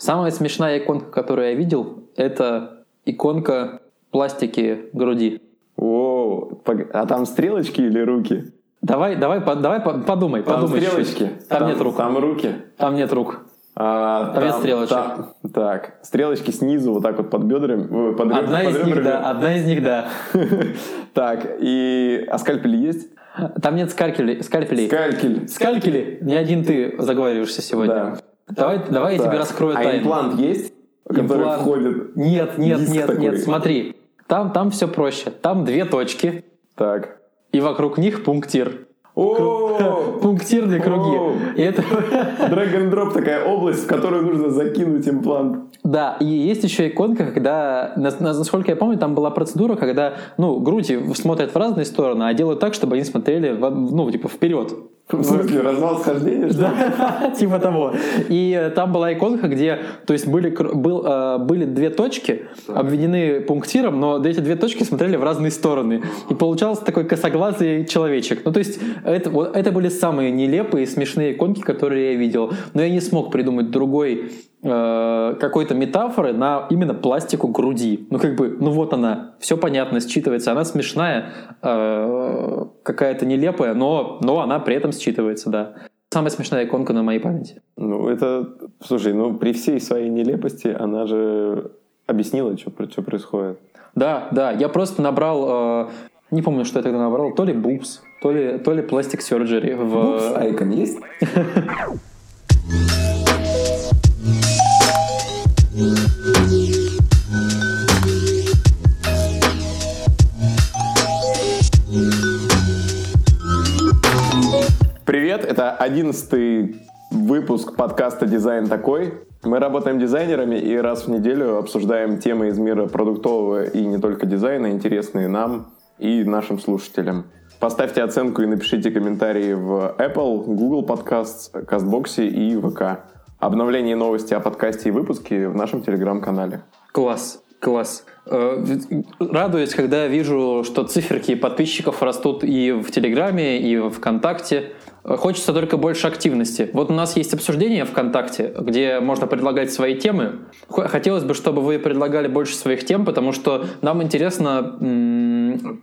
Самая смешная иконка, которую я видел, это иконка пластики груди. О, а там стрелочки или руки? Давай подумай. Там подумай стрелочки. Там нет рук. Там руки. Там нет рук. Там нет стрелочек. Так, стрелочки снизу вот так вот под бедрами. Одна из них, да. Так, а скальпели есть? Там нет скальпелей. Скальпели. Не один ты заговариваешься сегодня. Да. Давай я тебе раскрою тайну. А имплант есть? Который входит? Нет, смотри. Там все проще. Там две точки. Так. И вокруг них пунктир. Пунктирные круги. Drag-and-drop такая область, в которую нужно закинуть имплант. Да, и есть еще иконка, когда, насколько я помню, там была процедура, когда груди смотрят в разные стороны, а делают так, чтобы они смотрели вперед. В смысле, развал схождения, что ли? Да, типа того. И там была иконка, где были две точки, обведены пунктиром, но эти две точки смотрели в разные стороны. И получался такой косоглазый человечек. Ну, то есть, это были самые нелепые и смешные иконки, которые я видел. Но я не смог придумать другой какой-то метафоры на именно пластику груди. Вот она, все понятно, считывается. Она смешная, какая-то нелепая, но она при этом считывается, да. Самая смешная иконка на моей памяти. При всей своей нелепости она же объяснила, что происходит. Да, я просто набрал, не помню, что я тогда набрал, то ли boobs, то ли plastic surgery. Boobs icon есть? Привет, это 11-й выпуск подкаста «Дизайн такой». Мы работаем дизайнерами и раз в неделю обсуждаем темы из мира продуктового и не только дизайна, интересные нам и нашим слушателям. Поставьте оценку и напишите комментарии в Apple, Google Podcasts, CastBox и ВК. Обновление и новости о подкасте и выпуске в нашем Telegram-канале. Класс. Радуюсь, когда вижу, что циферки подписчиков растут и в Телеграме, и в ВКонтакте. Хочется только больше активности. Вот у нас есть обсуждение ВКонтакте, где можно предлагать свои темы. Хотелось бы, чтобы вы предлагали больше своих тем, потому что нам интересно,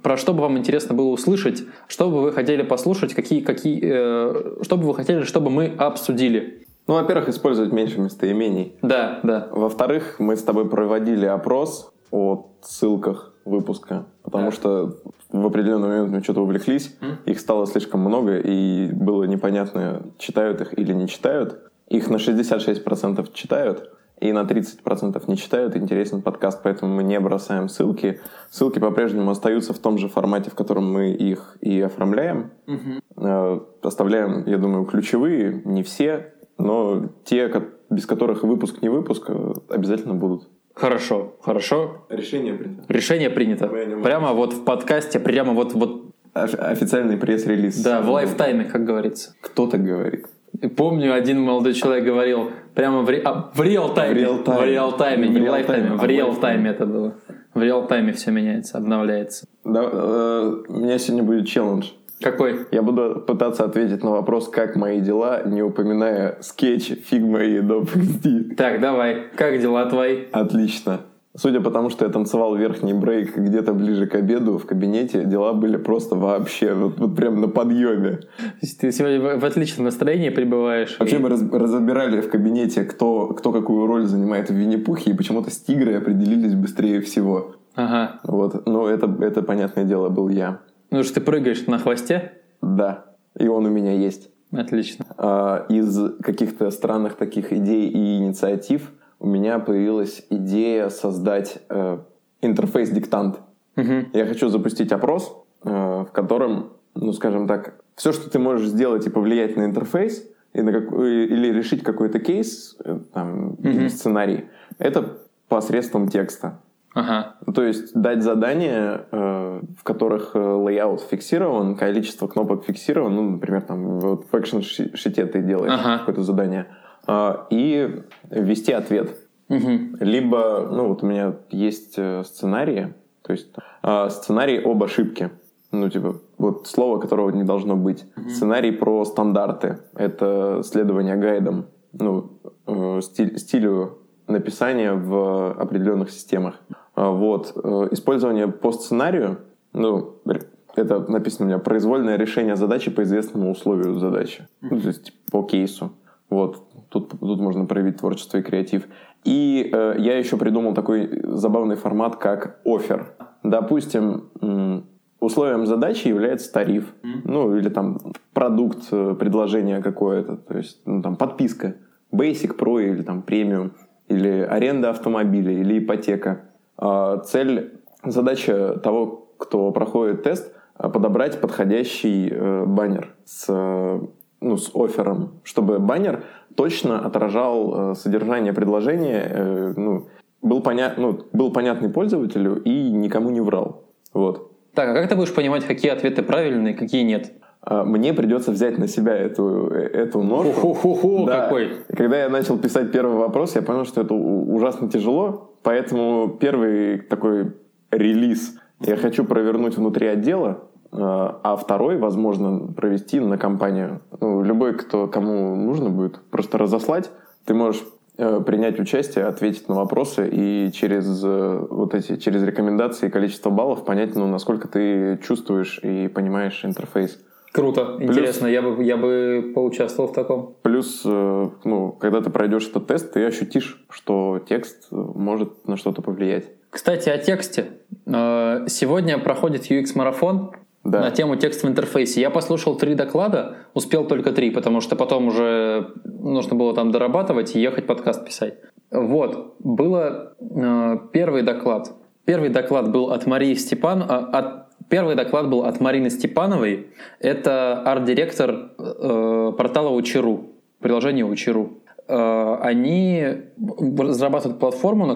про что бы вам интересно было услышать, что бы вы хотели послушать, что бы вы хотели, чтобы мы обсудили. Во-первых, использовать меньше местоимений. Да. Во-вторых, мы с тобой проводили опрос о ссылках выпуска, потому что в определенный момент мы что-то увлеклись, их стало слишком много, и было непонятно, читают их или не читают. Их на 66% читают, и на 30% не читают. Интересен подкаст, поэтому мы не бросаем ссылки. Ссылки по-прежнему остаются в том же формате, в котором мы их и оформляем. Оставляем, я думаю, ключевые, не все, но те, без которых выпуск не выпуск, обязательно будут. Хорошо. Решение принято. Прямо вот в подкасте, прямо вот... Официальный пресс-релиз. Да, в лайфтайме, как говорится. Кто-то говорит. Помню, один молодой человек говорил, прямо в реал-тайме, не в лайфтайме, в реал-тайме это было. В реал-тайме все меняется, обновляется. Да, у меня сегодня будет челлендж. Какой? Я буду пытаться ответить на вопрос, как мои дела, не упоминая скетч, фигма и допусти. Так, давай. Как дела твои? Отлично. Судя по тому, что я танцевал верхний брейк где-то ближе к обеду в кабинете, дела были просто вообще вот прям на подъеме. То есть ты сегодня в отличном настроении пребываешь. Вообще мы разбирали в кабинете, кто какую роль занимает в Винни-Пухе, и почему-то с тигрой определились быстрее всего. Ага. Это понятное дело, был я. Ну что, ты прыгаешь на хвосте? Да, и он у меня есть. Отлично. Из каких-то странных таких идей и инициатив у меня появилась идея создать интерфейс-диктант. Я хочу запустить опрос, в котором, скажем так, все, что ты можешь сделать и повлиять на интерфейс, или решить какой-то кейс, или сценарий, это посредством текста. Ага. То есть дать задания, в которых лейаут фиксирован, количество кнопок фиксировано, например, в экшн-шите ты делаешь какое-то задание, и ввести ответ. Либо, у меня есть сценарии, то есть сценарий об ошибке. Слово, которого не должно быть. Сценарий про стандарты. Это следование гайдам, стилю написание в определенных системах. Вот. Использование по сценарию, это написано у меня, произвольное решение задачи по известному условию задачи. То есть по кейсу. Вот. Тут можно проявить творчество и креатив. И я еще придумал такой забавный формат, как оффер. Допустим, условием задачи является тариф. Или там продукт, предложение какое-то. То есть, там подписка. Basic, Pro или там премиум. Или аренда автомобиля, или ипотека. Цель, задача того, кто проходит тест, подобрать подходящий баннер с оффером, чтобы баннер точно отражал содержание предложения, был понятный пользователю и никому не врал. Вот. Так, а как ты будешь понимать, какие ответы правильные, какие нет? Мне придется взять на себя эту ножку. Ху-ху-ху, да. Какой! Когда я начал писать первый вопрос, я понял, что это ужасно тяжело, поэтому первый такой релиз я хочу провернуть внутри отдела, а второй, возможно, провести на компанию. Любой, кому нужно будет, просто разослать. Ты можешь принять участие, ответить на вопросы и через рекомендации и количество баллов понять, насколько ты чувствуешь и понимаешь интерфейс. Круто, интересно, я бы поучаствовал в таком. Плюс, когда ты пройдешь этот тест, ты ощутишь, что текст может на что-то повлиять. Кстати, о тексте. Сегодня проходит UX-марафон на тему текста в интерфейсе. Я послушал 3 доклада, успел только 3, потому что потом уже нужно было там дорабатывать и ехать подкаст писать. Вот, было первый доклад. Первый доклад был от Марины Степановой. Это арт-директор портала Учиру, приложение Учиру. Они разрабатывают платформу, на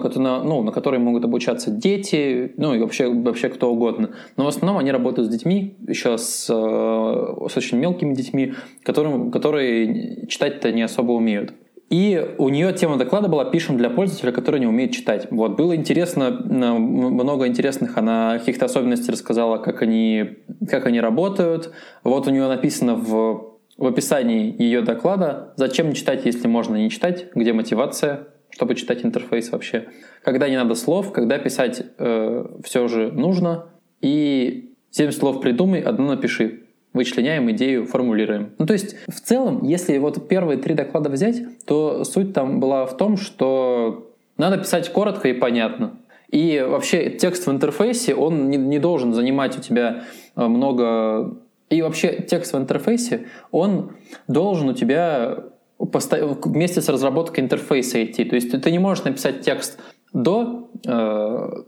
которой могут обучаться дети, и вообще кто угодно. Но в основном они работают с детьми, еще с очень мелкими детьми, которые читать-то не особо умеют. И у нее тема доклада была «Пишем для пользователя, который не умеет читать». Вот, было интересно, много интересных. Она каких-то особенностей рассказала, как они работают. Вот у нее написано в описании ее доклада «Зачем читать, если можно не читать? Где мотивация, чтобы читать интерфейс вообще? Когда не надо слов, когда писать все же нужно. И 7 слов придумай, одно напиши». Вычленяем идею, формулируем. То есть, в целом, если первые 3 доклада взять, то суть там была в том, что надо писать коротко и понятно. И вообще текст в интерфейсе, он не должен занимать у тебя много... И вообще текст в интерфейсе, он должен у тебя вместе с разработкой интерфейса идти. То есть ты не можешь написать текст до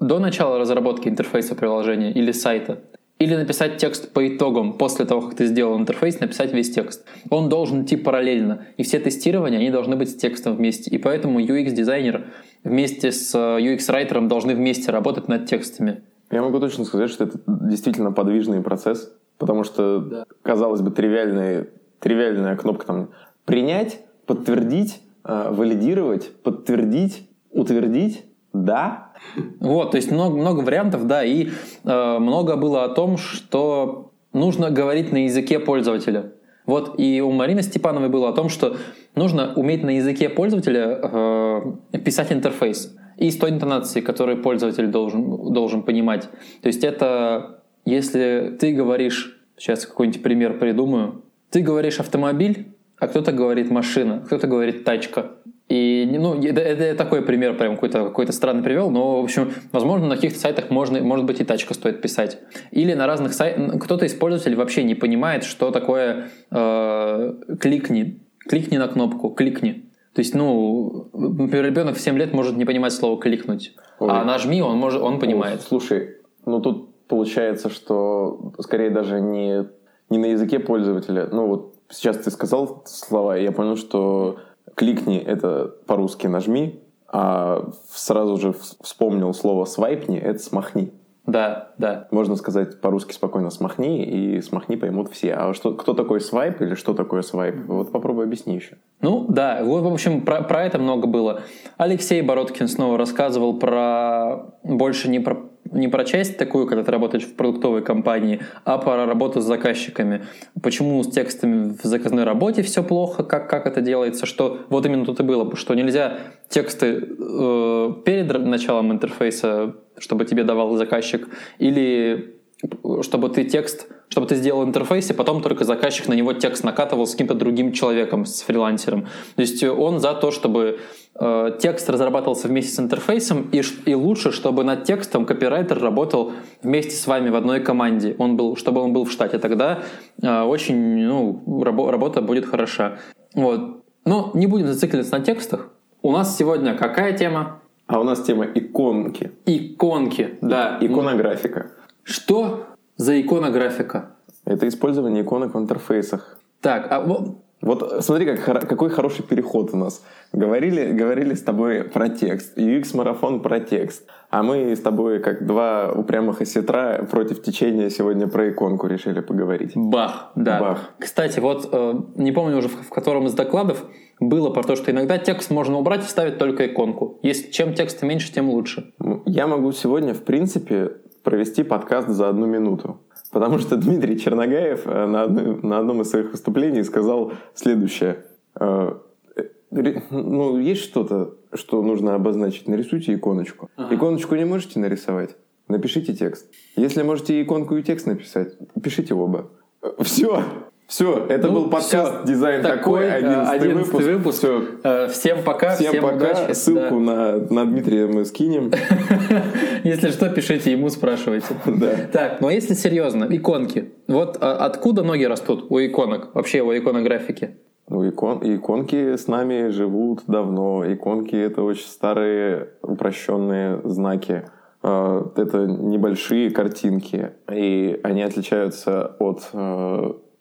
начала разработки интерфейса приложения или сайта. Или написать текст по итогам, после того, как ты сделал интерфейс, написать весь текст. Он должен идти параллельно, и все тестирования, они должны быть с текстом вместе. И поэтому UX-дизайнер вместе с UX-райтером должны вместе работать над текстами. Я могу точно сказать, что это действительно подвижный процесс, потому что, казалось бы, тривиальная кнопка там «принять», «подтвердить», «валидировать», «подтвердить», «утвердить». Да. Вот, то есть много вариантов, да, и много было о том, что нужно говорить на языке пользователя. Вот, и у Марины Степановой было о том, что нужно уметь на языке пользователя писать интерфейс и с той интонацией, которую пользователь должен понимать. То есть это, если ты говоришь, сейчас какой-нибудь пример придумаю, ты говоришь «автомобиль», а кто-то говорит «машина», кто-то говорит «тачка». И, это такой пример прям какой-то странный привел, но, в общем, возможно, на каких-то сайтах может быть и тачка стоит писать. Или на разных сайтах кто-то из пользователей вообще не понимает, что такое «кликни на кнопку», «кликни». То есть, например, ребенок в 7 лет может не понимать слово «кликнуть», а «нажми» он понимает. Слушай, тут получается, что скорее даже не на языке пользователя. Сейчас ты сказал слова, и я понял, что... «Кликни» — это по-русски «нажми», а сразу же вспомнил слово «свайпни» — это «смахни». Да. Можно сказать по-русски спокойно «смахни», и «смахни» поймут все. А кто такой свайп или что такое свайп? Вот попробуй объясни еще. В общем, про это много было. Алексей Бородкин снова рассказывал про... Больше не про не про часть такую, когда ты работаешь в продуктовой компании, а про работу с заказчиками. Почему с текстами в заказной работе все плохо, как это делается, что вот именно тут и было, что нельзя тексты перед началом интерфейса, чтобы тебе давал заказчик, или чтобы ты сделал интерфейс, и потом только заказчик на него текст накатывал с каким-то другим человеком, с фрилансером. То есть он за то, чтобы текст разрабатывался вместе с интерфейсом, и лучше, чтобы над текстом копирайтер работал вместе с вами в одной команде, чтобы он был в штате. Тогда очень работа будет хороша. Вот. Но не будем зацикливаться на текстах. У нас сегодня какая тема? А у нас тема иконки. Иконки, да. Иконографика. Что за иконографика? Это использование иконок в интерфейсах. Так, вот смотри, какой хороший переход у нас. Говорили с тобой про текст, UX-марафон про текст, а мы с тобой как два упрямых осетра против течения сегодня про иконку решили поговорить. Бах, да. Бах. Кстати, не помню уже, в котором из докладов было про то, что иногда текст можно убрать и вставить только иконку. Чем текста меньше, тем лучше. Я могу сегодня, в принципе, провести подкаст за 1 минуту. Потому что Дмитрий Черногаев на одном из своих выступлений сказал следующее. Есть что-то, что нужно обозначить. Нарисуйте иконочку. Ага. Иконочку не можете нарисовать? Напишите текст. Если можете иконку и текст написать, пишите оба. Все, это был подкаст «Дизайн такой», 11-й выпуск. Все. Всем пока, всем удачи. Ссылку на Дмитрия мы скинем. Если что, пишите ему, спрашивайте. Да. Так, но если серьезно, иконки. Вот откуда ноги растут у иконок? Вообще у иконографики? Иконки с нами живут давно. Иконки — это очень старые упрощенные знаки. Это небольшие картинки. И они отличаются от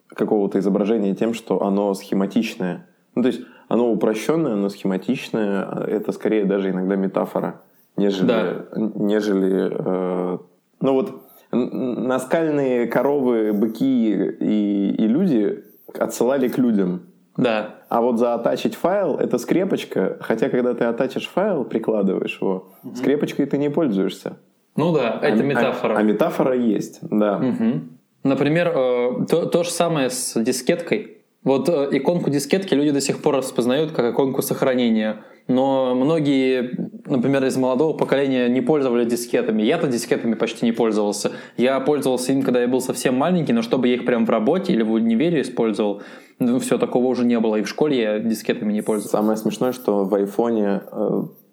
какого-то изображения тем, что оно схематичное. То есть оно упрощенное, но схематичное. Это скорее даже иногда метафора, нежели наскальные коровы, быки и люди отсылали к людям. Да. А заатачить файл — это скрепочка. Хотя, когда ты атачишь файл, прикладываешь его, скрепочкой ты не пользуешься. Это метафора. А метафора есть, да. Угу. Например, то же самое с дискеткой. Иконку дискетки люди до сих пор распознают как иконку сохранения. Но многие, например, из молодого поколения не пользовались дискетами. Я-то дискетами почти не пользовался. Я пользовался им, когда я был совсем маленький, но чтобы я их прям в работе или в универе использовал, все, такого уже не было. И в школе я дискетами не пользовался. Самое смешное, что в айфоне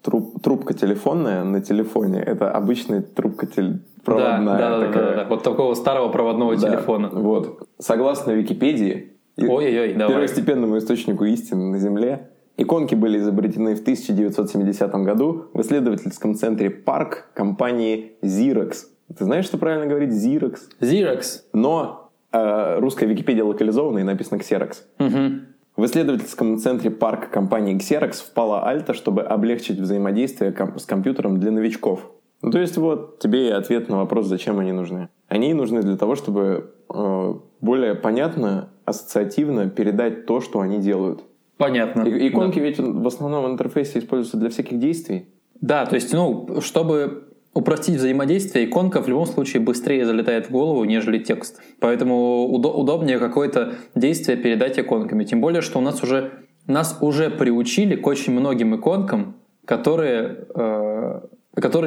трубка телефонная на телефоне — это обычная трубка проводная. Да. Вот такого старого проводного телефона. Вот. Согласно Википедии, первостепенному источнику истины на Земле, иконки были изобретены в 1970 году в исследовательском центре «Парк» компании Xerox. Ты знаешь, что правильно говорить Xerox? Xerox. Но русская Википедия локализована и написано Xerox. Угу. В исследовательском центре «Парк» компании Xerox в Пало-Альто, чтобы облегчить взаимодействие с компьютером для новичков. То есть тебе и ответ на вопрос, зачем они нужны. Они нужны для того, чтобы более понятно, ассоциативно передать то, что они делают. Понятно. Иконки ведь в основном в интерфейсе используются для всяких действий. Да, то есть, чтобы упростить взаимодействие, иконка в любом случае быстрее залетает в голову, нежели текст. Поэтому удобнее какое-то действие передать иконками. Тем более, что нас уже приучили к очень многим иконкам, которые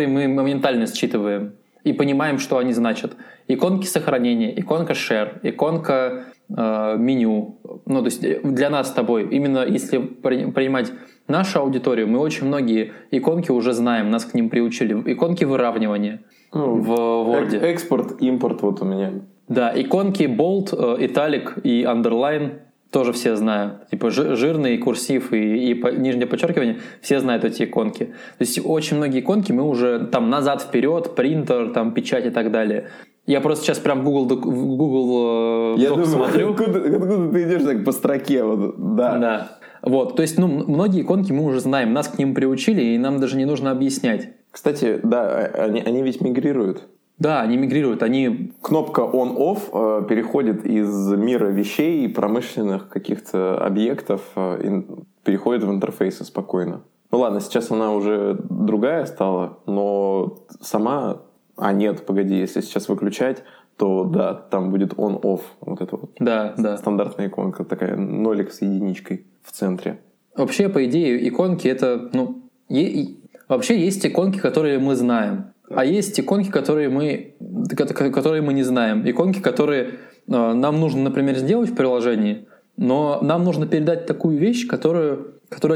мы моментально считываем и понимаем, что они значат. Иконки сохранения, иконка share, иконка меню. То есть для нас с тобой, именно если принимать нашу аудиторию, мы очень многие иконки уже знаем, нас к ним приучили. Иконки выравнивания в Word. Экспорт, импорт у меня. Да, иконки bold, italic и underline тоже все знают. Типа жирный, курсив и нижнее подчеркивание, все знают эти иконки. То есть очень многие иконки мы уже там назад-вперед, принтер, там печать и так далее. Я просто сейчас прям в Google Docs смотрю. Откуда ты идешь так по строке? Да. То есть, многие иконки мы уже знаем, нас к ним приучили, и нам даже не нужно объяснять. Кстати, да, они ведь мигрируют. Да, они мигрируют, Кнопка on-off переходит из мира вещей и промышленных каких-то объектов, переходит в интерфейсы спокойно. Ладно, сейчас она уже другая стала, но сама А нет, погоди, если сейчас выключать, то да, там будет on-off. Вот это вот. Да. Стандартная иконка, такая нолик с единичкой в центре. Вообще, по идее, иконки это... Вообще есть иконки, которые мы знаем. А есть иконки, которые мы не знаем. Иконки, которые нам нужно, например, сделать в приложении, но нам нужно передать такую вещь, которая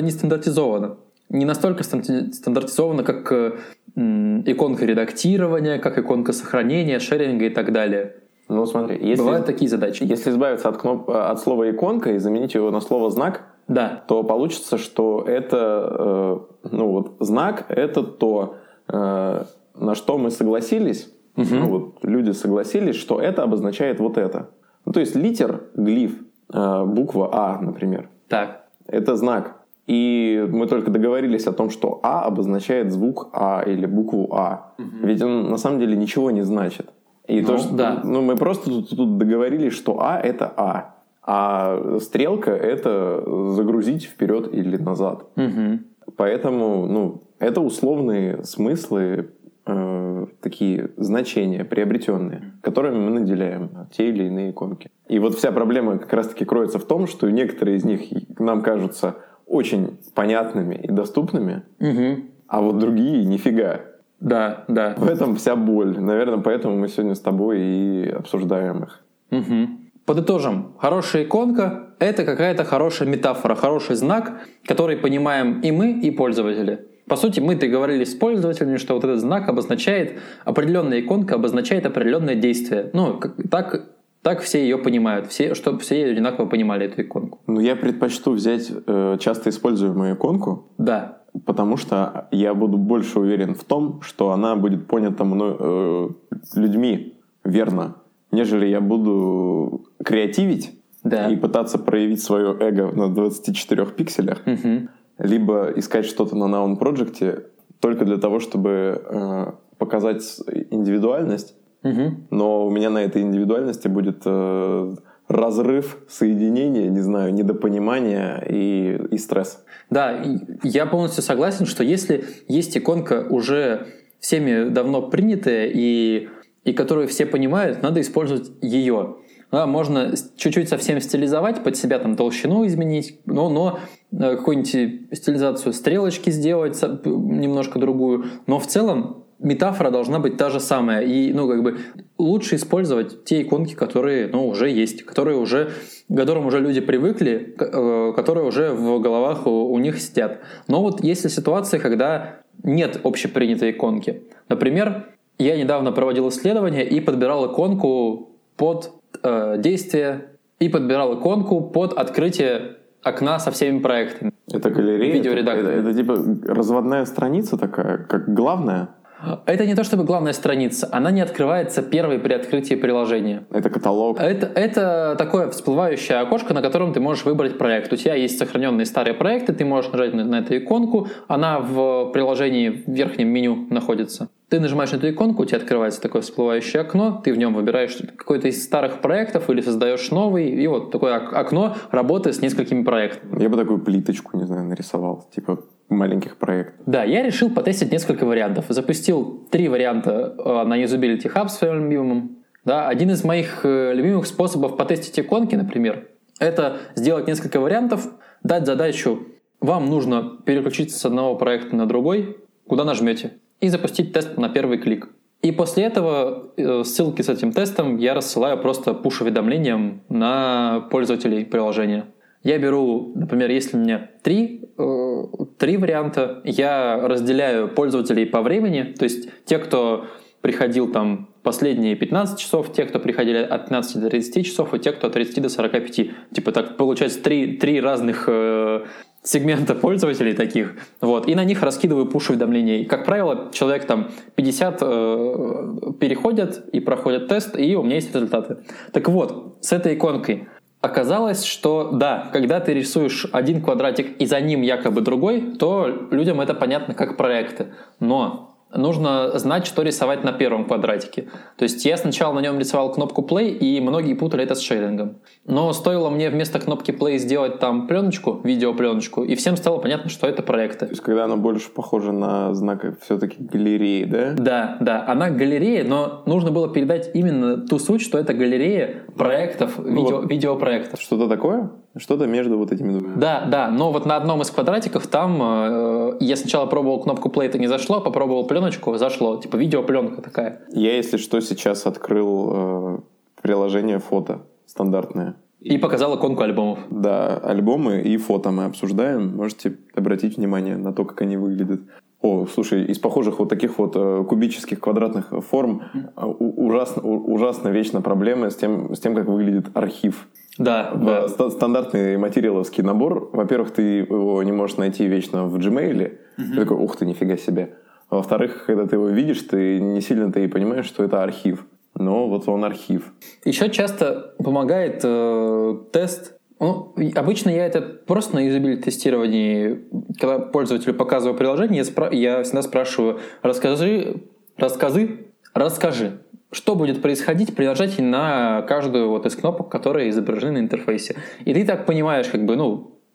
не стандартизована. Не настолько стандартизована, как иконка редактирования, как иконка сохранения, шеринга и так далее. Ну, смотри, бывают такие задачи. Если избавиться от слова «иконка» и заменить его на слово «знак», да, то получится, что это знак – это то, на что мы согласились. Угу. Люди согласились, что это обозначает вот это. То есть литер, глиф, буква «А», например. Так. Это знак. И мы только договорились о том, что «а» обозначает звук «а» или букву «а». Угу. Ведь он на самом деле ничего не значит. И мы просто тут договорились, что «а» — это «а». А стрелка — это загрузить вперед или назад. Угу. Поэтому это условные смыслы, такие значения приобретенные, которыми мы наделяем те или иные иконки. И вот вся проблема как раз-таки кроется в том, что некоторые из них нам кажутся очень понятными и доступными, угу, а вот другие нифига. Да. В этом вся боль. Наверное, поэтому мы сегодня с тобой и обсуждаем их. Угу. Подытожим. Хорошая иконка – это какая-то хорошая метафора, хороший знак, который понимаем и мы, и пользователи. По сути, мы договорились с пользователями, что вот этот знак обозначает, определенная иконка обозначает определенное действие. Так все ее понимают, чтобы все одинаково понимали эту иконку. Я предпочту взять часто используемую иконку, да, потому что я буду больше уверен в том, что она будет понята людьми верно, нежели я буду креативить, да, и пытаться проявить свое эго на 24 пикселях, угу, либо искать что-то на наун-проджекте только для того, чтобы показать индивидуальность. Угу. Но у меня на этой индивидуальности будет разрыв, соединение, недопонимание и стресс. Да, я полностью согласен, что если есть иконка уже всеми давно принятая и которую все понимают, надо использовать ее. Можно чуть-чуть совсем стилизовать, под себя там толщину изменить, но какую-нибудь стилизацию стрелочки сделать, немножко другую, но в целом метафора должна быть та же самая. И, лучше использовать те иконки, которые, уже есть, к которым уже люди привыкли, которые уже в головах у них сидят. Но есть ситуации, когда нет общепринятой иконки. Например, я недавно проводил исследование и подбирал иконку под действие, и подбирал иконку под открытие окна со всеми проектами. Это галерея? Видеоредактор. Это типа разводная страница такая, как главная? Это не то чтобы главная страница, она не открывается первой при открытии приложения. Это каталог. Это такое всплывающее окошко, на котором ты можешь выбрать проект. У тебя есть сохраненные старые проекты, ты можешь нажать на эту иконку, она в приложении в верхнем меню находится. Ты нажимаешь на эту иконку, у тебя открывается такое всплывающее окно, ты в нем выбираешь какой-то из старых проектов или создаешь новый, и такое окно работы с несколькими проектами. Я бы такую плиточку, нарисовал, типа маленьких проектов. Да, я решил потестить несколько вариантов. Запустил 3 варианта на Usability Hub своим любимым. Да, один из моих любимых способов потестить иконки, например, это сделать несколько вариантов, дать задачу, вам нужно переключиться с одного проекта на другой, куда нажмете, и запустить тест на первый клик. И после этого ссылки с этим тестом я рассылаю просто push-уведомлением на пользователей приложения. Я беру, например, если у меня 3 варианта, я разделяю пользователей по времени, то есть те, кто приходил там последние 15 часов, те, кто приходили от 15 до 30 часов, и те, кто от 30 до 45. Так получается 3 разных сегмента пользователей таких. И на них раскидываю push-уведомления. И, как правило, человек там 50 переходят и проходят тест, и у меня есть результаты. Так вот, с этой иконкой оказалось, что да, когда ты рисуешь один квадратик и за ним якобы другой, то людям это понятно как проекты. Но нужно знать, что рисовать на первом квадратике. То есть я сначала на нем рисовал кнопку play, и многие путали это с шерингом. Но стоило мне вместо кнопки play сделать там пленочку, видеопленочку, и всем стало понятно, что это проекты. То есть когда она больше похожа на знак все-таки галереи, да? Да, она галерея, но нужно было передать именно ту суть, что это галерея проектов, видеопроектов. Что-то такое? Что-то между вот этими двумя. Да, но вот на одном из квадратиков там я сначала пробовал кнопку play, это не зашло, попробовал пленочку, зашло, типа видеопленка такая. Я, если что, сейчас открыл приложение фото стандартное. И показал иконку альбомов. Да, альбомы и фото мы обсуждаем, можете обратить внимание на то, как они выглядят. О, слушай, из похожих вот таких вот кубических квадратных форм ужасно вечна проблема с тем, как выглядит архив. Да. Стандартный материаловский набор. Во-первых, ты его не можешь найти вечно в Gmail. Ты такой, ух ты, нифига себе. Во-вторых, когда ты его видишь, ты не сильно-то и понимаешь, что это архив. Но вот он архив. Еще часто помогает тест. Ну, обычно я это просто на юзабилити-тестировании, когда пользователю показываю приложение, я всегда спрашиваю, расскажи, что будет происходить при нажатии на каждую вот из кнопок, которые изображены на интерфейсе. И ты так понимаешь,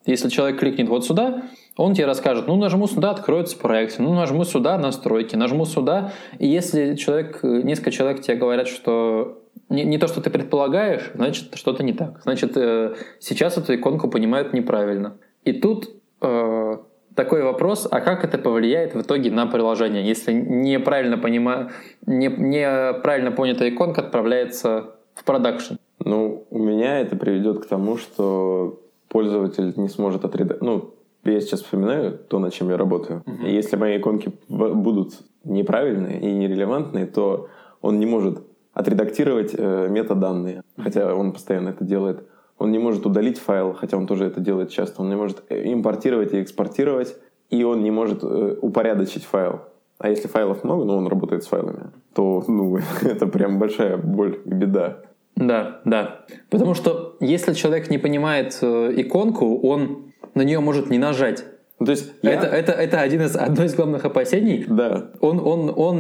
если человек кликнет вот сюда, он тебе расскажет, нажму сюда, откроется проект, нажму сюда, настройки, нажму сюда. И если несколько человек тебе говорят, что не то, что ты предполагаешь, значит, что-то не так. Значит, сейчас эту иконку понимают неправильно. И тут такой вопрос, а как это повлияет в итоге на приложение, если неправильно понятая иконка отправляется в продакшн? У меня это приведет к тому, что пользователь не сможет я сейчас вспоминаю то, над чем я работаю. Uh-huh. И если мои иконки будут неправильные и нерелевантные, то он не может отредактировать метаданные, хотя он постоянно это делает. Он не может удалить файл, хотя он тоже это делает часто. Он не может импортировать и экспортировать, и он не может упорядочить файл. А если файлов много, он работает с файлами, то это прям большая боль и беда. Да. Потому что если человек не понимает иконку, он на нее может не нажать. То есть это одно из главных опасений. Да. Он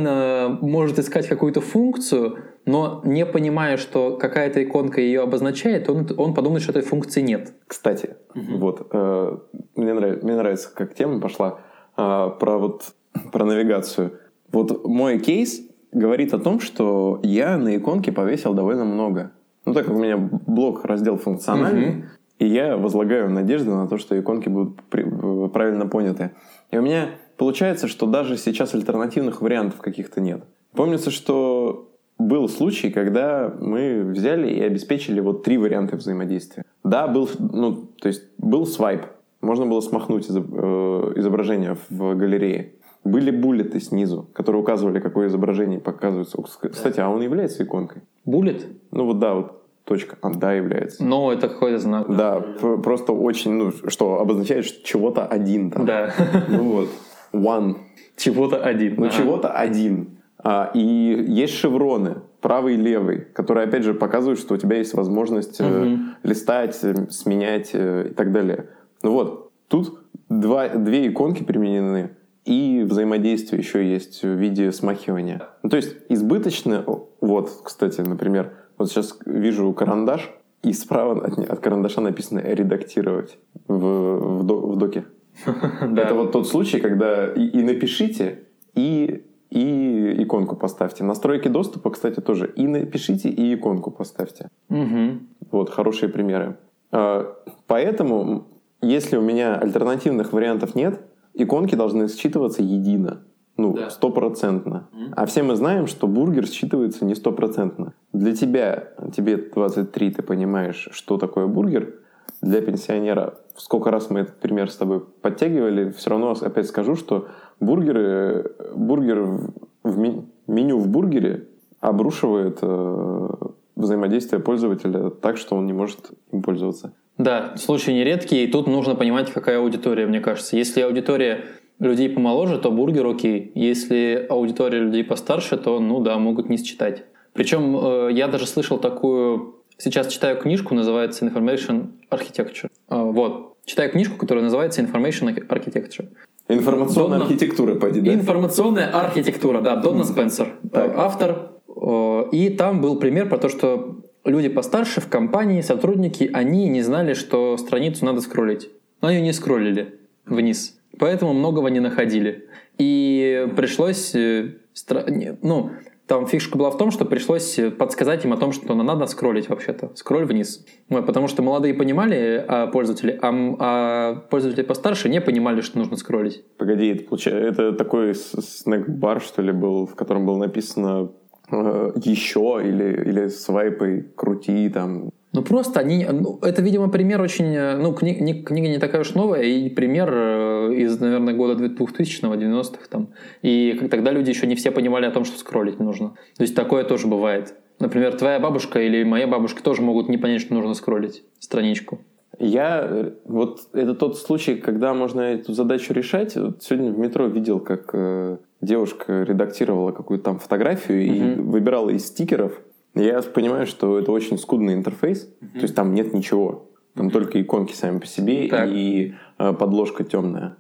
может искать какую-то функцию, но не понимая, что какая-то иконка ее обозначает, он подумает, что этой функции нет. Кстати, мне нравится, как тема пошла про навигацию. Вот мой кейс говорит о том, что я на иконке повесил довольно много. Так как у меня блок раздел функциональный, и я возлагаю надежды на то, что иконки будут правильно поняты. И у меня получается, что даже сейчас альтернативных вариантов каких-то нет. Помнится, что был случай, когда мы взяли и обеспечили 3 варианта взаимодействия. Да, был свайп. Можно было смахнуть изображение в галерее. Были буллеты снизу, которые указывали, какое изображение показывается. Кстати, а он является иконкой? Буллет? Точка, да, является. Это какой-то знак. Да, просто очень, что обозначает, что чего-то один там. Да. One. Чего-то один. Чего-то один. И есть шевроны, правый и левый, которые, опять же, показывают, что у тебя есть возможность листать, сменять и так далее. Тут 2 иконки применены, и взаимодействие еще есть в виде смахивания. То есть избыточно, кстати, например, сейчас вижу карандаш, и справа от карандаша написано «редактировать» в доке. Это тот случай, когда и напишите, и иконку поставьте. Настройки доступа, кстати, тоже. И напишите, и иконку поставьте. Хорошие примеры. Поэтому, если у меня альтернативных вариантов нет, иконки должны считываться едино. 100%. А все мы знаем, что бургер считывается не 100%. Для тебя, тебе 23, ты понимаешь, что такое бургер. Для пенсионера, сколько раз мы этот пример с тобой подтягивали, все равно опять скажу, что меню в бургере обрушивает взаимодействие пользователя так, что он не может им пользоваться. Да, случаи нередкие, и тут нужно понимать, какая аудитория, мне кажется. Если аудитория людей помоложе, то бургер окей. Если аудитория людей постарше, то, могут не считать. Причем я даже слышал такую... Сейчас читаю книжку, называется Information Architecture. Читаю книжку, которая называется Information Architecture. Информационная архитектура, пойди, да? Информационная архитектура, да, Донна Спенсер, автор. И там был пример про то, что люди постарше в компании, сотрудники, они не знали, что страницу надо скроллить. Но ее не скроллили вниз. Поэтому многого не находили. И пришлось... Ну, там фишка была в том, что пришлось подсказать им о том, что надо скроллить вообще-то. Скроль вниз. Потому что молодые понимали, пользователи, а пользователи постарше не понимали, что нужно скроллить. Погоди, это такой снэк-бар, что ли, был, в котором было написано «еще» или «свайпай, крути» там... Ну, просто они... Ну, это, видимо, пример очень... Ну, книга не такая уж новая, и пример из, наверное, года 2000-го, 90-х там. И тогда люди еще не все понимали о том, что скроллить нужно. То есть такое тоже бывает. Например, твоя бабушка или моя бабушка тоже могут не понять, что нужно скроллить страничку. Это тот случай, когда можно эту задачу решать. Вот сегодня в метро видел, как девушка редактировала какую-то там фотографию и выбирала из стикеров. Я понимаю, что это очень скудный интерфейс, то есть там нет ничего. Там только иконки сами по себе и подложка темная.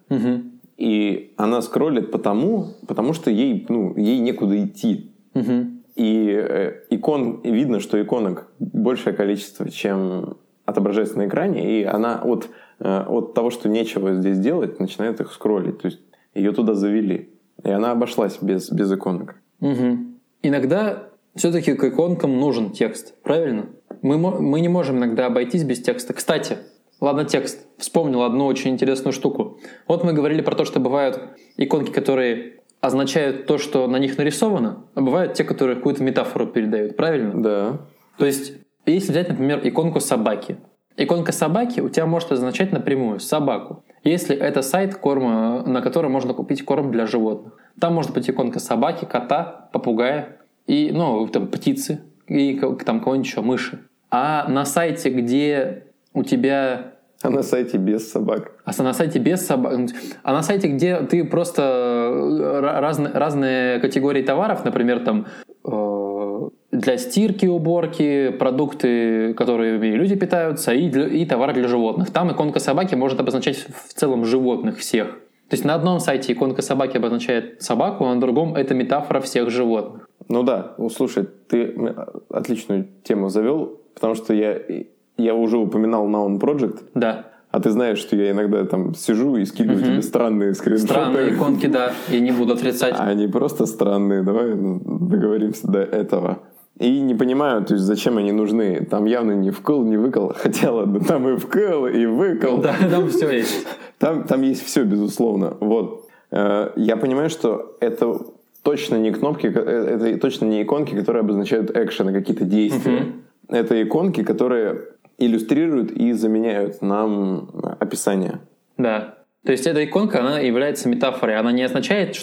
И она скроллит потому что ей некуда идти. И видно, что иконок большее количество, чем отображается на экране, и она от того, что нечего здесь делать, начинает их скроллить. То есть ее туда завели. И она обошлась без иконок. Иногда... Все-таки к иконкам нужен текст, правильно? Мы не можем иногда обойтись без текста. Кстати, ладно, текст. Вспомнил одну очень интересную штуку. Вот мы говорили про то, что бывают иконки, которые означают то, что на них нарисовано, а бывают те, которые какую-то метафору передают, правильно? Да. То есть, если взять, например, иконку собаки. Иконка собаки у тебя может означать напрямую собаку. Если это сайт корма, на котором можно купить корм для животных. Там может быть иконка собаки, кота, попугая, и, там, птицы, и там кого-нибудь еще, мыши. А на сайте, где у тебя... А на сайте без собак. А на сайте, где ты просто разные категории товаров, например, там для стирки, уборки, продукты, которыми люди питаются, и товары для животных. Там иконка собаки может обозначать в целом животных всех. То есть на одном сайте иконка собаки обозначает собаку, а на другом это метафора всех животных. Ну да, слушай, ты отличную тему завел, потому что я уже упоминал Noun Project. Да. А ты знаешь, что я иногда там сижу и скидываю тебе странные скриншоты. Странные иконки, да, я не буду отрицать. Они просто странные, давай договоримся до этого. И не понимаю, то есть зачем они нужны. Там явно не вкл, не выкл. Хотя ладно, там и вкл, и выкл. Да, там все есть. Там есть все, безусловно. Вот. Я понимаю, что это... Точно не кнопки, это точно не иконки, которые обозначают экшены, какие-то действия. Это иконки, которые иллюстрируют и заменяют нам описание. Да. То есть эта иконка, она является метафорой. Она не означает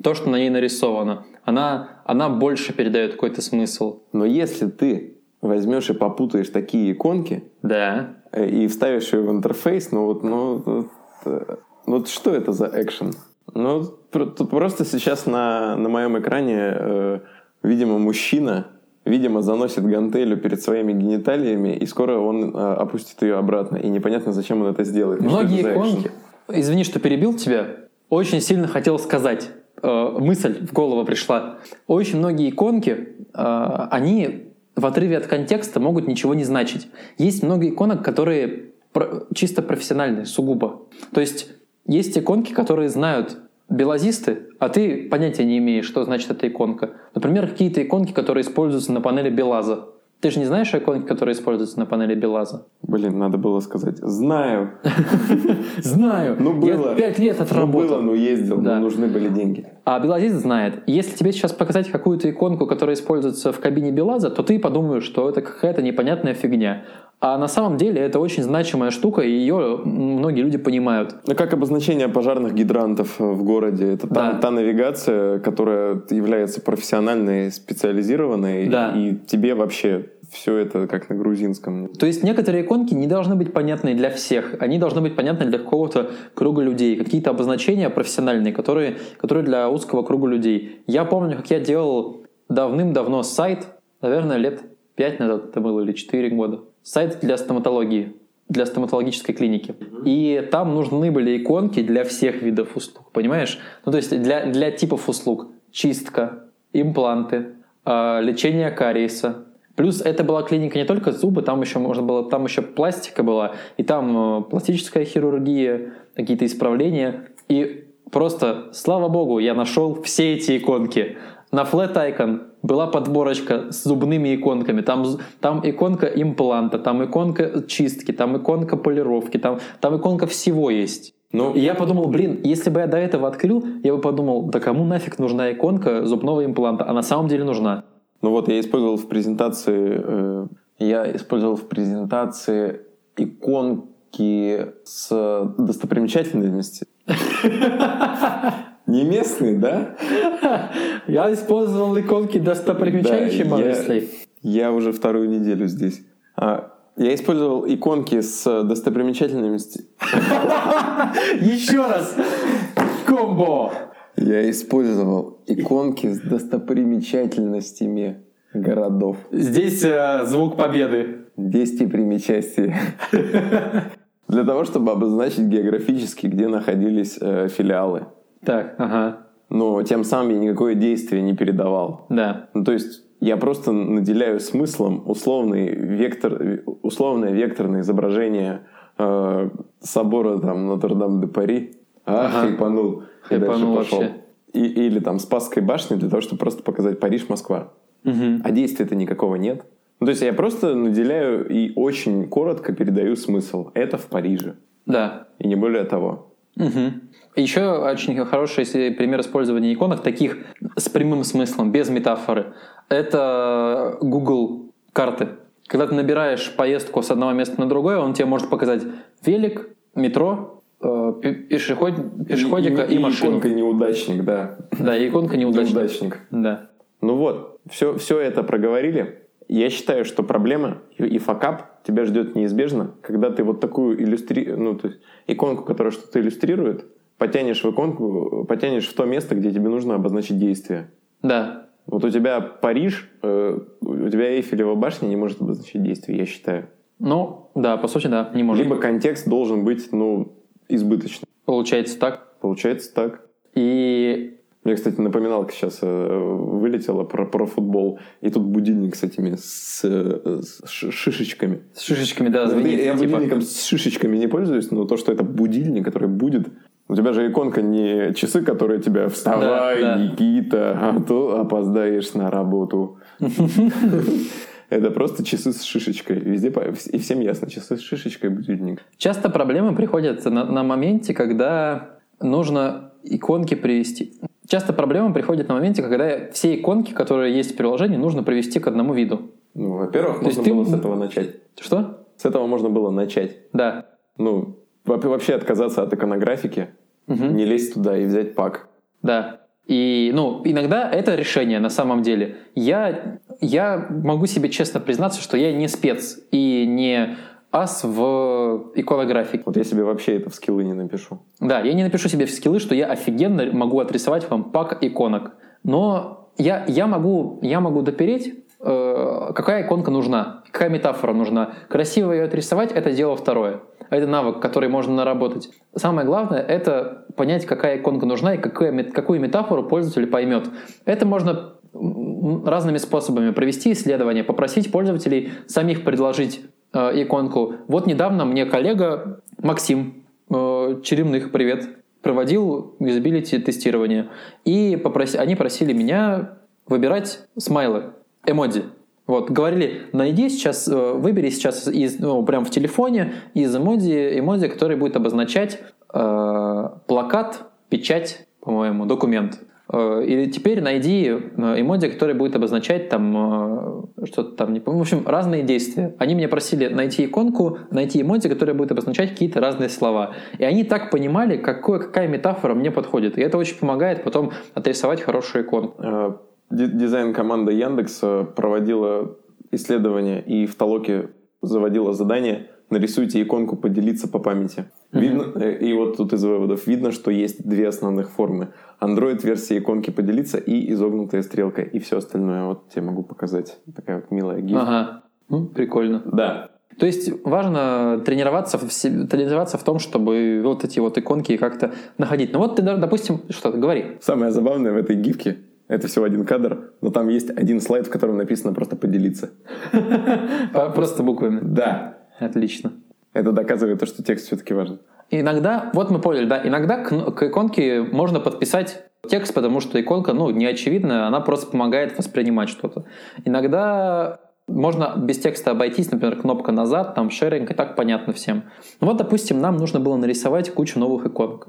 то, что на ней нарисовано. Она больше передает какой-то смысл. Но если ты возьмешь и попутаешь такие иконки, да, и вставишь ее в интерфейс, что это за экшен? Тут просто сейчас на моем экране, видимо, мужчина, заносит гантелью перед своими гениталиями, и скоро он опустит ее обратно. И непонятно, зачем он это сделает. Многие иконки, извини, что перебил тебя, очень сильно хотел сказать. Мысль в голову пришла. Очень многие иконки, они в отрыве от контекста могут ничего не значить. Есть много иконок, которые чисто профессиональные, сугубо. То есть... Есть иконки, которые знают белазисты, а ты понятия не имеешь, что значит эта иконка. Например, какие-то иконки, которые используются на панели Белаза. Ты же не знаешь иконки, которые используются на панели Белаза? Блин, надо было сказать. Знаю. Знаю. Ну было. 5 лет отработал. Ну было, но ездил, но нужны были деньги. А белазист знает. Если тебе сейчас показать какую-то иконку, которая используется в кабине Белаза, то ты подумаешь, что это какая-то непонятная фигня. А на самом деле это очень значимая штука, и ее многие люди понимают. Ну как обозначение пожарных гидрантов в городе. Это та навигация, которая является профессиональной, специализированной, и тебе вообще все это как на грузинском. То есть некоторые иконки не должны быть понятны для всех, они должны быть понятны для какого-то круга людей, какие-то обозначения профессиональные, которые для узкого круга людей. Я помню, как я делал давным-давно сайт, наверное, лет 5 назад это было, или 4 года. Сайт для стоматологии. для стоматологической клиники. И там нужны были иконки для всех видов услуг, понимаешь? Ну, то есть для типов услуг. Чистка, импланты, лечение кариеса. Плюс это была клиника не только зубы, там еще можно было, там еще пластика была, и там пластическая хирургия, какие-то исправления. И просто, слава богу, я нашел все эти иконки. На Flat Icon была подборочка с зубными иконками. Там иконка импланта, там иконка чистки, там иконка полировки, там иконка всего есть. Но... И я подумал, если бы я до этого открыл, я бы подумал, да кому нафиг нужна иконка зубного импланта? А на самом деле нужна. Ну вот я использовал в презентации, иконки с достопримечательностями. Не местные, да? Я использовал иконки достопримечательностей. Я уже вторую неделю здесь. Я использовал иконки с достопримечательностями. Еще раз. Комбо. Я использовал иконки с достопримечательностями городов. Здесь звук победы. Достопримечательности. Для того, чтобы обозначить географически, где находились филиалы. Так, ага. Но тем самым я никакое действие не передавал. Да. Ну, то есть я просто наделяю смыслом условное векторное изображение собора там Нотр-Дам-де-Пари. Ага. Хайпанул дальше пошел. Или там Спасской башни для того, чтобы просто показать Париж-Москва. Угу. А действия-то никакого нет. Ну, то есть я просто наделяю и очень коротко передаю смысл. Это в Париже. Да. И не более того. Угу. Еще очень хороший пример использования иконок, таких с прямым смыслом, без метафоры. Это Google карты. Когда ты набираешь поездку с одного места на другое, он тебе может показать велик, метро, пешеходика и машину. Иконка неудачник, да. Да, иконка неудачник. Да. Ну вот, все это проговорили. Я считаю, что проблема и факап тебя ждет неизбежно, когда ты вот такую иконку, которая что-то иллюстрирует, потянешь в то место, где тебе нужно обозначить действие. Да. Вот у тебя Париж, у тебя Эйфелева башня не может обозначить действие, я считаю. Ну, да, по сути, да, не может. Либо контекст должен быть, избыточным. Получается так. И... Мне, кстати, напоминалка сейчас вылетела про футбол. И тут будильник с этими с шишечками. С шишечками, да. Я будильником с шишечками не пользуюсь, но то, что это будильник, который будет... У тебя же иконка не часы, которые тебя «Вставай, да, Никита, а то опоздаешь на работу». Это просто часы с шишечкой. Везде и всем ясно. Часы с шишечкой, будильник. Часто проблемы приходят на моменте, когда нужно иконки привести... Часто проблема приходит на моменте, когда все иконки, которые есть в приложении, нужно привести к одному виду. Ну, во-первых, можно было с этого начать. Что? С этого можно было начать. Да. Ну, вообще отказаться от иконографики, не лезть туда и взять пак. Да. И, иногда это решение на самом деле. Я могу себе честно признаться, что я не спец и не... ас в иконографике. Вот я себе вообще это в скиллы не напишу. Да, я не напишу себе в скиллы, что я офигенно могу отрисовать вам пак иконок. Но я могу допереть, какая иконка нужна, какая метафора нужна. Красиво ее отрисовать – это дело второе. Это навык, который можно наработать. Самое главное – это понять, какая иконка нужна и какую метафору пользователь поймет. Это можно разными способами провести исследование, попросить пользователей самих предложить иконку. Вот недавно мне коллега Максим Черемных, привет, проводил юзабилити-тестирование. И они просили меня выбирать смайлы, эмодзи. Вот, говорили, выбери сейчас прям в телефоне из эмодзи, который будет обозначать плакат, печать, по-моему, документ. Или теперь найди эмодзи, который будет обозначать там что-то там, не помню. В общем, разные действия. Они меня просили найти иконку, найти эмодзи, которая будет обозначать какие-то разные слова. И они так понимали, какая метафора мне подходит. И это очень помогает потом отрисовать хорошую иконку. Дизайн-команда Яндекса проводила исследование и в Толоке заводила задание: нарисуйте иконку «Поделиться по памяти». Видно, и вот тут из выводов видно, что есть две основных формы. Android-версия иконки «Поделиться» и изогнутая стрелка. И все остальное вот тебе могу показать. Такая вот милая гифка. Ага, прикольно. Да. То есть важно тренироваться в том, чтобы вот эти вот иконки как-то находить. Ну вот ты, допустим, что-то говори. Самое забавное в этой гифке, это всего один кадр, но там есть один слайд, в котором написано просто «поделиться». Просто буквами? Да. Отлично. Это доказывает то, что текст все-таки важен. Иногда, вот мы поняли, да, иногда к иконке можно подписать текст, потому что иконка, не очевидная, она просто помогает воспринимать что-то. Иногда можно без текста обойтись, например, кнопка «назад», там «шеринг», и так понятно всем. Ну вот, допустим, нам нужно было нарисовать кучу новых иконок.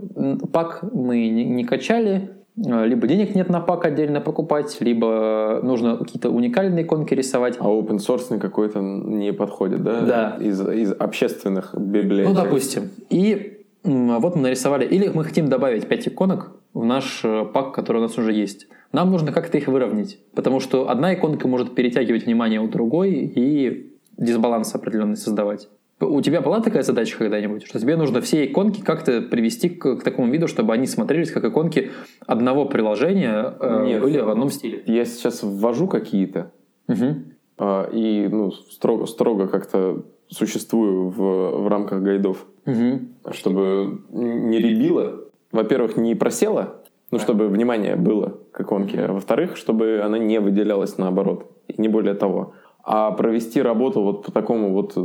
Пак мы не качали, либо денег нет на пак отдельно покупать, либо нужно какие-то уникальные иконки рисовать. А open-source какой-то не подходит, да? Да. Из общественных библиотек. Ну, допустим. И вот мы нарисовали. Или мы хотим добавить 5 иконок в наш пак, который у нас уже есть. Нам нужно как-то их выровнять, потому что одна иконка может перетягивать внимание у другой и дисбаланс определенный создавать. У тебя была такая задача когда-нибудь, что тебе нужно все иконки как-то привести к такому виду, чтобы они смотрелись как иконки одного приложения или в одном стиле? Я сейчас ввожу какие-то и строго как-то существую в рамках гайдов, чтобы не ребило, во-первых, не просело, чтобы внимание было к иконке, а во-вторых, чтобы она не выделялась наоборот, и не более того. А провести работу вот по такому вот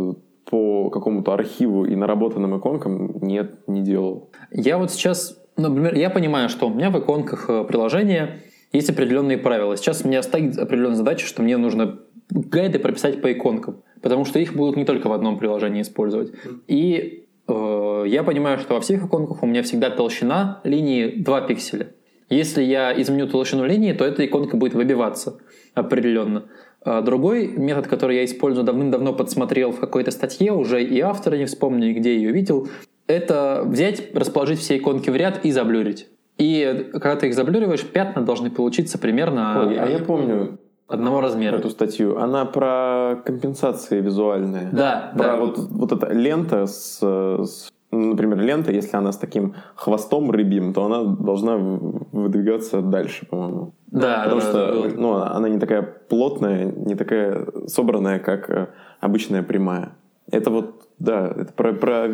по какому-то архиву и наработанным иконкам нет, не делал. Я вот сейчас, например, я понимаю, что у меня в иконках приложения есть определенные правила. Сейчас у меня стоит определенная задача, что мне нужно гайды прописать по иконкам, потому что их будут не только в одном приложении использовать. И я понимаю, что во всех иконках у меня всегда толщина линии 2 пикселя. Если я изменю толщину линии, то эта иконка будет выбиваться определенно. Другой метод, который я использую, давным-давно подсмотрел в какой-то статье, уже и автора не вспомню, где ее видел, это взять, расположить все иконки в ряд и заблюрить. И когда ты их заблюриваешь, пятна должны получиться примерно... Ой, я помню одного размера. Эту статью. Она про компенсации визуальные. Да. Про да. Вот эта лента с... Например, лента, если она с таким хвостом рыбьим, то она должна выдвигаться дальше, по-моему. Да, потому что она не такая плотная, не такая собранная, как обычная прямая. Это вот, да, это про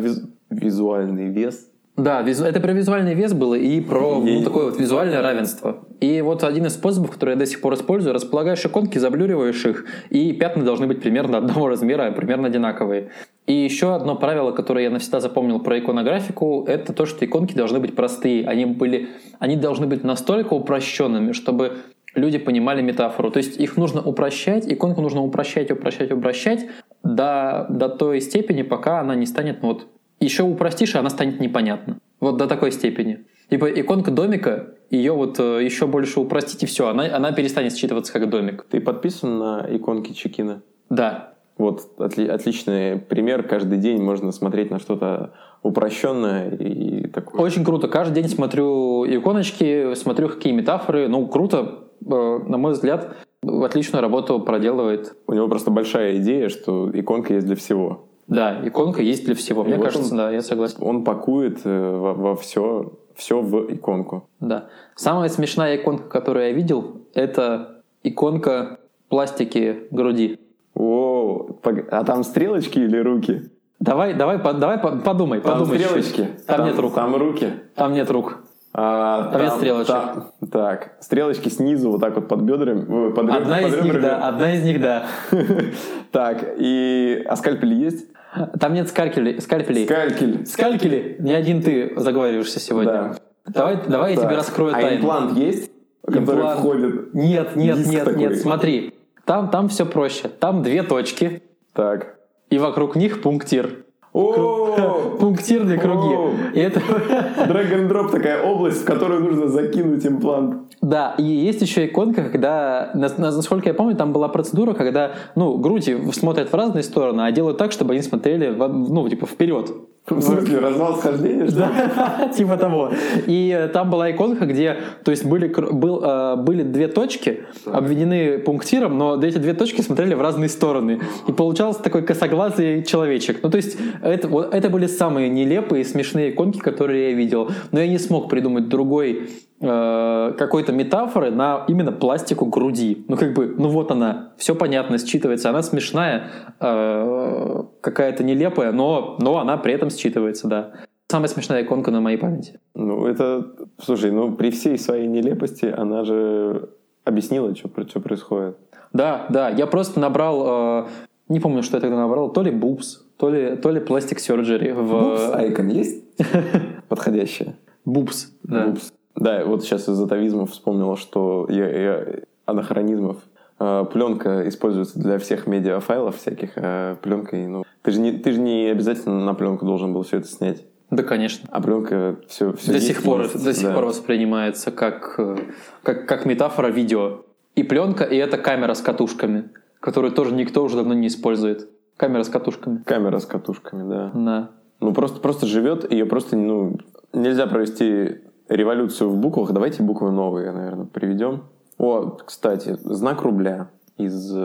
визуальный вес. Да, это про визуальный вес было и про такое вот визуальное равенство. И вот один из способов, который я до сих пор использую, располагаешь иконки, заблюриваешь их, и пятна должны быть примерно одного размера, примерно одинаковые. И еще одно правило, которое я навсегда запомнил про иконографику, это то, что иконки должны быть простые. Они должны быть настолько упрощенными, чтобы люди понимали метафору. То есть их нужно упрощать, иконку нужно упрощать до той степени, пока она не станет, еще упростишь, и она станет непонятна. Вот до такой степени. Типа иконка домика, ее вот еще больше упростить, и все, она перестанет считываться как домик. Ты подписан на иконки Чекина? Да. Вот отличный пример. Каждый день можно смотреть на что-то упрощенное и такое. Очень круто. Каждый день смотрю иконочки, смотрю, какие метафоры. Круто, на мой взгляд, отличную работу проделывает. У него просто большая идея, что иконка есть для всего. Да, иконка есть для всего. Мне кажется, да, я согласен. Он пакует во все в иконку. Да. Самая смешная иконка, которую я видел, это иконка пластики груди. О, а там стрелочки или руки? Давай, подумай. Там стрелочки. Там нет рук. Там руки. Там нет рук. Там нет стрелочек. Так, стрелочки снизу вот так вот под бедрами. Одна из них, да. Так, а скальпель есть? Там нет скальпелей. Скальпели. Не один ты заговариваешься сегодня. Давай я тебе раскрою тайну. А имплант есть? Который входит? Нет, смотри. Там все проще. Там 2 точки. Так. И вокруг них пунктир. Пунктирные круги. Drag-and-drop такая область, в которую нужно закинуть имплант. Да, и есть еще иконка, когда, насколько я помню, там была процедура, когда, груди смотрят в разные стороны, а делают так, чтобы они смотрели, вперед. В смысле, развал схождения? Да, типа того. И там была иконка, где, то есть были 2 точки, обведены пунктиром, но эти 2 точки смотрели в разные стороны. И получался такой косоглазый человечек. То есть это были самые нелепые и смешные иконки, которые я видел. Но я не смог придумать другой какой-то метафоры на именно пластику груди. Ну, как бы, ну вот она, все понятно, считывается. Она смешная, какая-то нелепая, но она при этом считывается, да. Самая смешная иконка на моей памяти. Ну, это, слушай, ну, при всей своей нелепости она же объяснила, что происходит. Да, да, я просто набрал, не помню, что я тогда набрал, то ли бубс, то ли пластик сёрджери. Бубс айкон есть? Подходящее. Бубс, да. Бубс. Да, вот сейчас из атовизмов вспомнил, что я анахронизмов. Пленка используется для всех медиафайлов всяких, а пленкой, ну... Ты же не обязательно на пленку должен был все это снять. Да, конечно. А пленка все до сих пор воспринимается как метафора видео. И пленка, и это камера с катушками, которую тоже никто уже давно не использует. Камера с катушками. Камера с катушками, да. Да. Ну, просто живет, ее просто, ну... Нельзя провести революцию в буквах. Давайте буквы новые, наверное, приведем. О, кстати, знак рубля из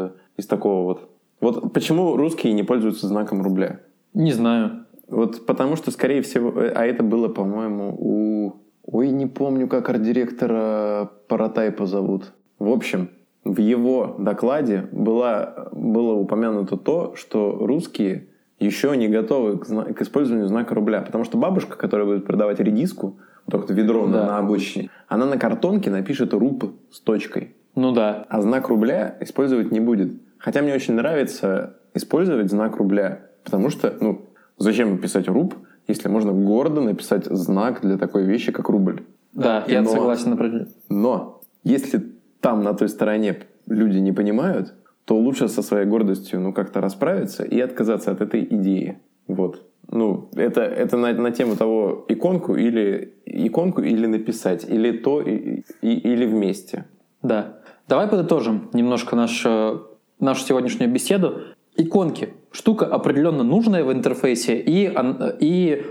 такого вот. Вот почему русские не пользуются знаком рубля? Не знаю. Вот потому что, скорее всего, а это было, по-моему, Ой, не помню, как арт-директора Паратайпа зовут. В общем, в его докладе было упомянуто то, что русские еще не готовы к использованию знака рубля. Потому что бабушка, которая будет продавать редиску, только ведро на обочине, она на картонке напишет «руп» с точкой. Ну да. А знак рубля использовать не будет. Хотя мне очень нравится использовать знак рубля, потому что, ну, зачем писать «руп», если можно гордо написать знак для такой вещи, как рубль. Да, я согласен, например. Но если там, на той стороне, люди не понимают, то лучше со своей гордостью, ну, как-то расправиться и отказаться от этой идеи. Вот. Ну, это на тему того, иконку или написать, или то, или вместе. Да. Давай подытожим немножко нашу сегодняшнюю беседу. Иконки. Штука определенно нужная в интерфейсе и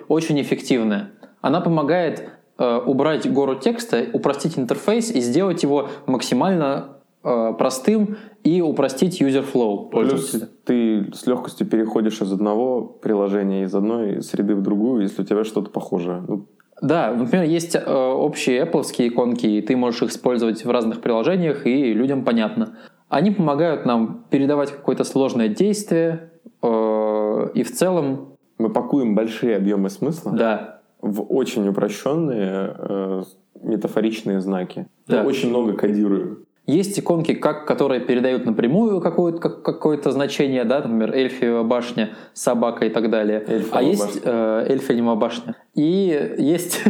очень эффективная. Она помогает убрать гору текста, упростить интерфейс и сделать его максимально простым и упростить user-flow пользователя. Плюс ты с легкостью переходишь из одного приложения, из одной среды в другую, если у тебя что-то похожее. Да, например, есть общие Apple-ские иконки, и ты можешь их использовать в разных приложениях, и людям понятно. Они помогают нам передавать какое-то сложное действие, и в целом... Мы пакуем большие объемы смысла в очень упрощенные метафоричные знаки. Да. Мы очень много кодируем. Есть иконки, которые передают напрямую какое-то значение, да, например, эльфиева башня, собака и так далее. Эльфа, а есть эльфинева башня. И есть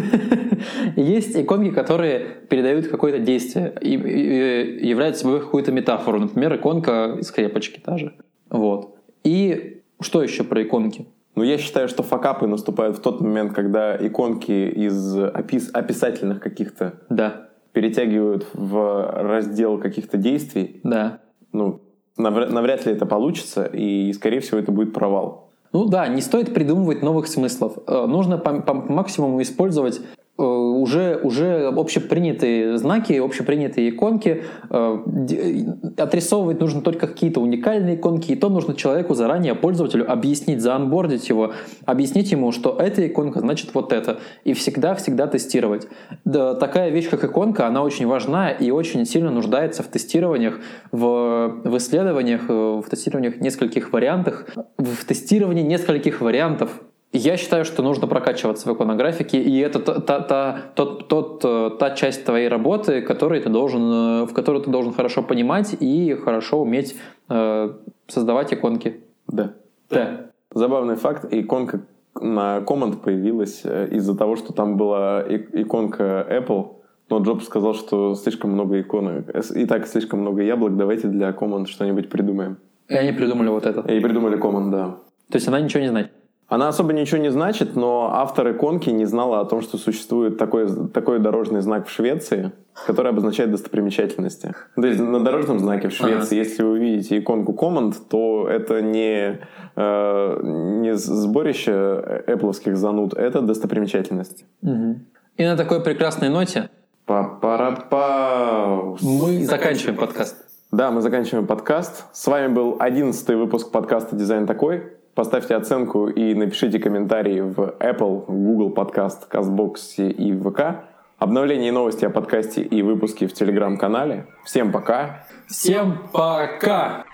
иконки, которые передают какое-то действие и являются собой какую-то метафору. Например, иконка из крепочки та же. Вот. И что еще про иконки? Ну, я считаю, что факапы наступают в тот момент, когда иконки из описательных каких-то... Да. Перетягивают в раздел каких-то действий. Да. Ну, навряд ли это получится, и, скорее всего, это будет провал. Ну да, не стоит придумывать новых смыслов. Нужно по максимуму использовать уже общепринятые знаки, общепринятые иконки. Отрисовывать нужно только какие-то уникальные иконки, и то нужно человеку заранее, пользователю, объяснить, заонбордить его, объяснить ему, что эта иконка значит вот это, и всегда-всегда тестировать. Да, такая вещь, как иконка, она очень важна и очень сильно нуждается в тестированиях, в исследованиях, в тестированиях нескольких вариантах, в тестировании нескольких вариантов. Я считаю, что нужно прокачиваться в иконографике, и это та часть твоей работы, в которую ты должен хорошо понимать и хорошо уметь создавать иконки. Да. Забавный факт, иконка на Command появилась из-за того, что там была иконка Apple, но Джобс сказал, что слишком много иконок, и так слишком много яблок, давайте для Command что-нибудь придумаем. И они придумали вот это. И придумали Command, да. То есть она ничего не знает. Она особо ничего не значит, но автор иконки не знала о том, что существует такой дорожный знак в Швеции, который обозначает достопримечательности. То есть на дорожном знаке в Швеции, если вы увидите иконку Command, то это не сборище эпловских зануд, это достопримечательности. Угу. И на такой прекрасной ноте мы заканчиваем подкаст. Да, мы заканчиваем подкаст. С вами был 11-й выпуск подкаста «Дизайн такой». Поставьте оценку и напишите комментарии в Apple, Google Podcasts, CastBox и ВК. Обновления и новости о подкасте и выпуске в Telegram-канале. Всем пока! Всем пока!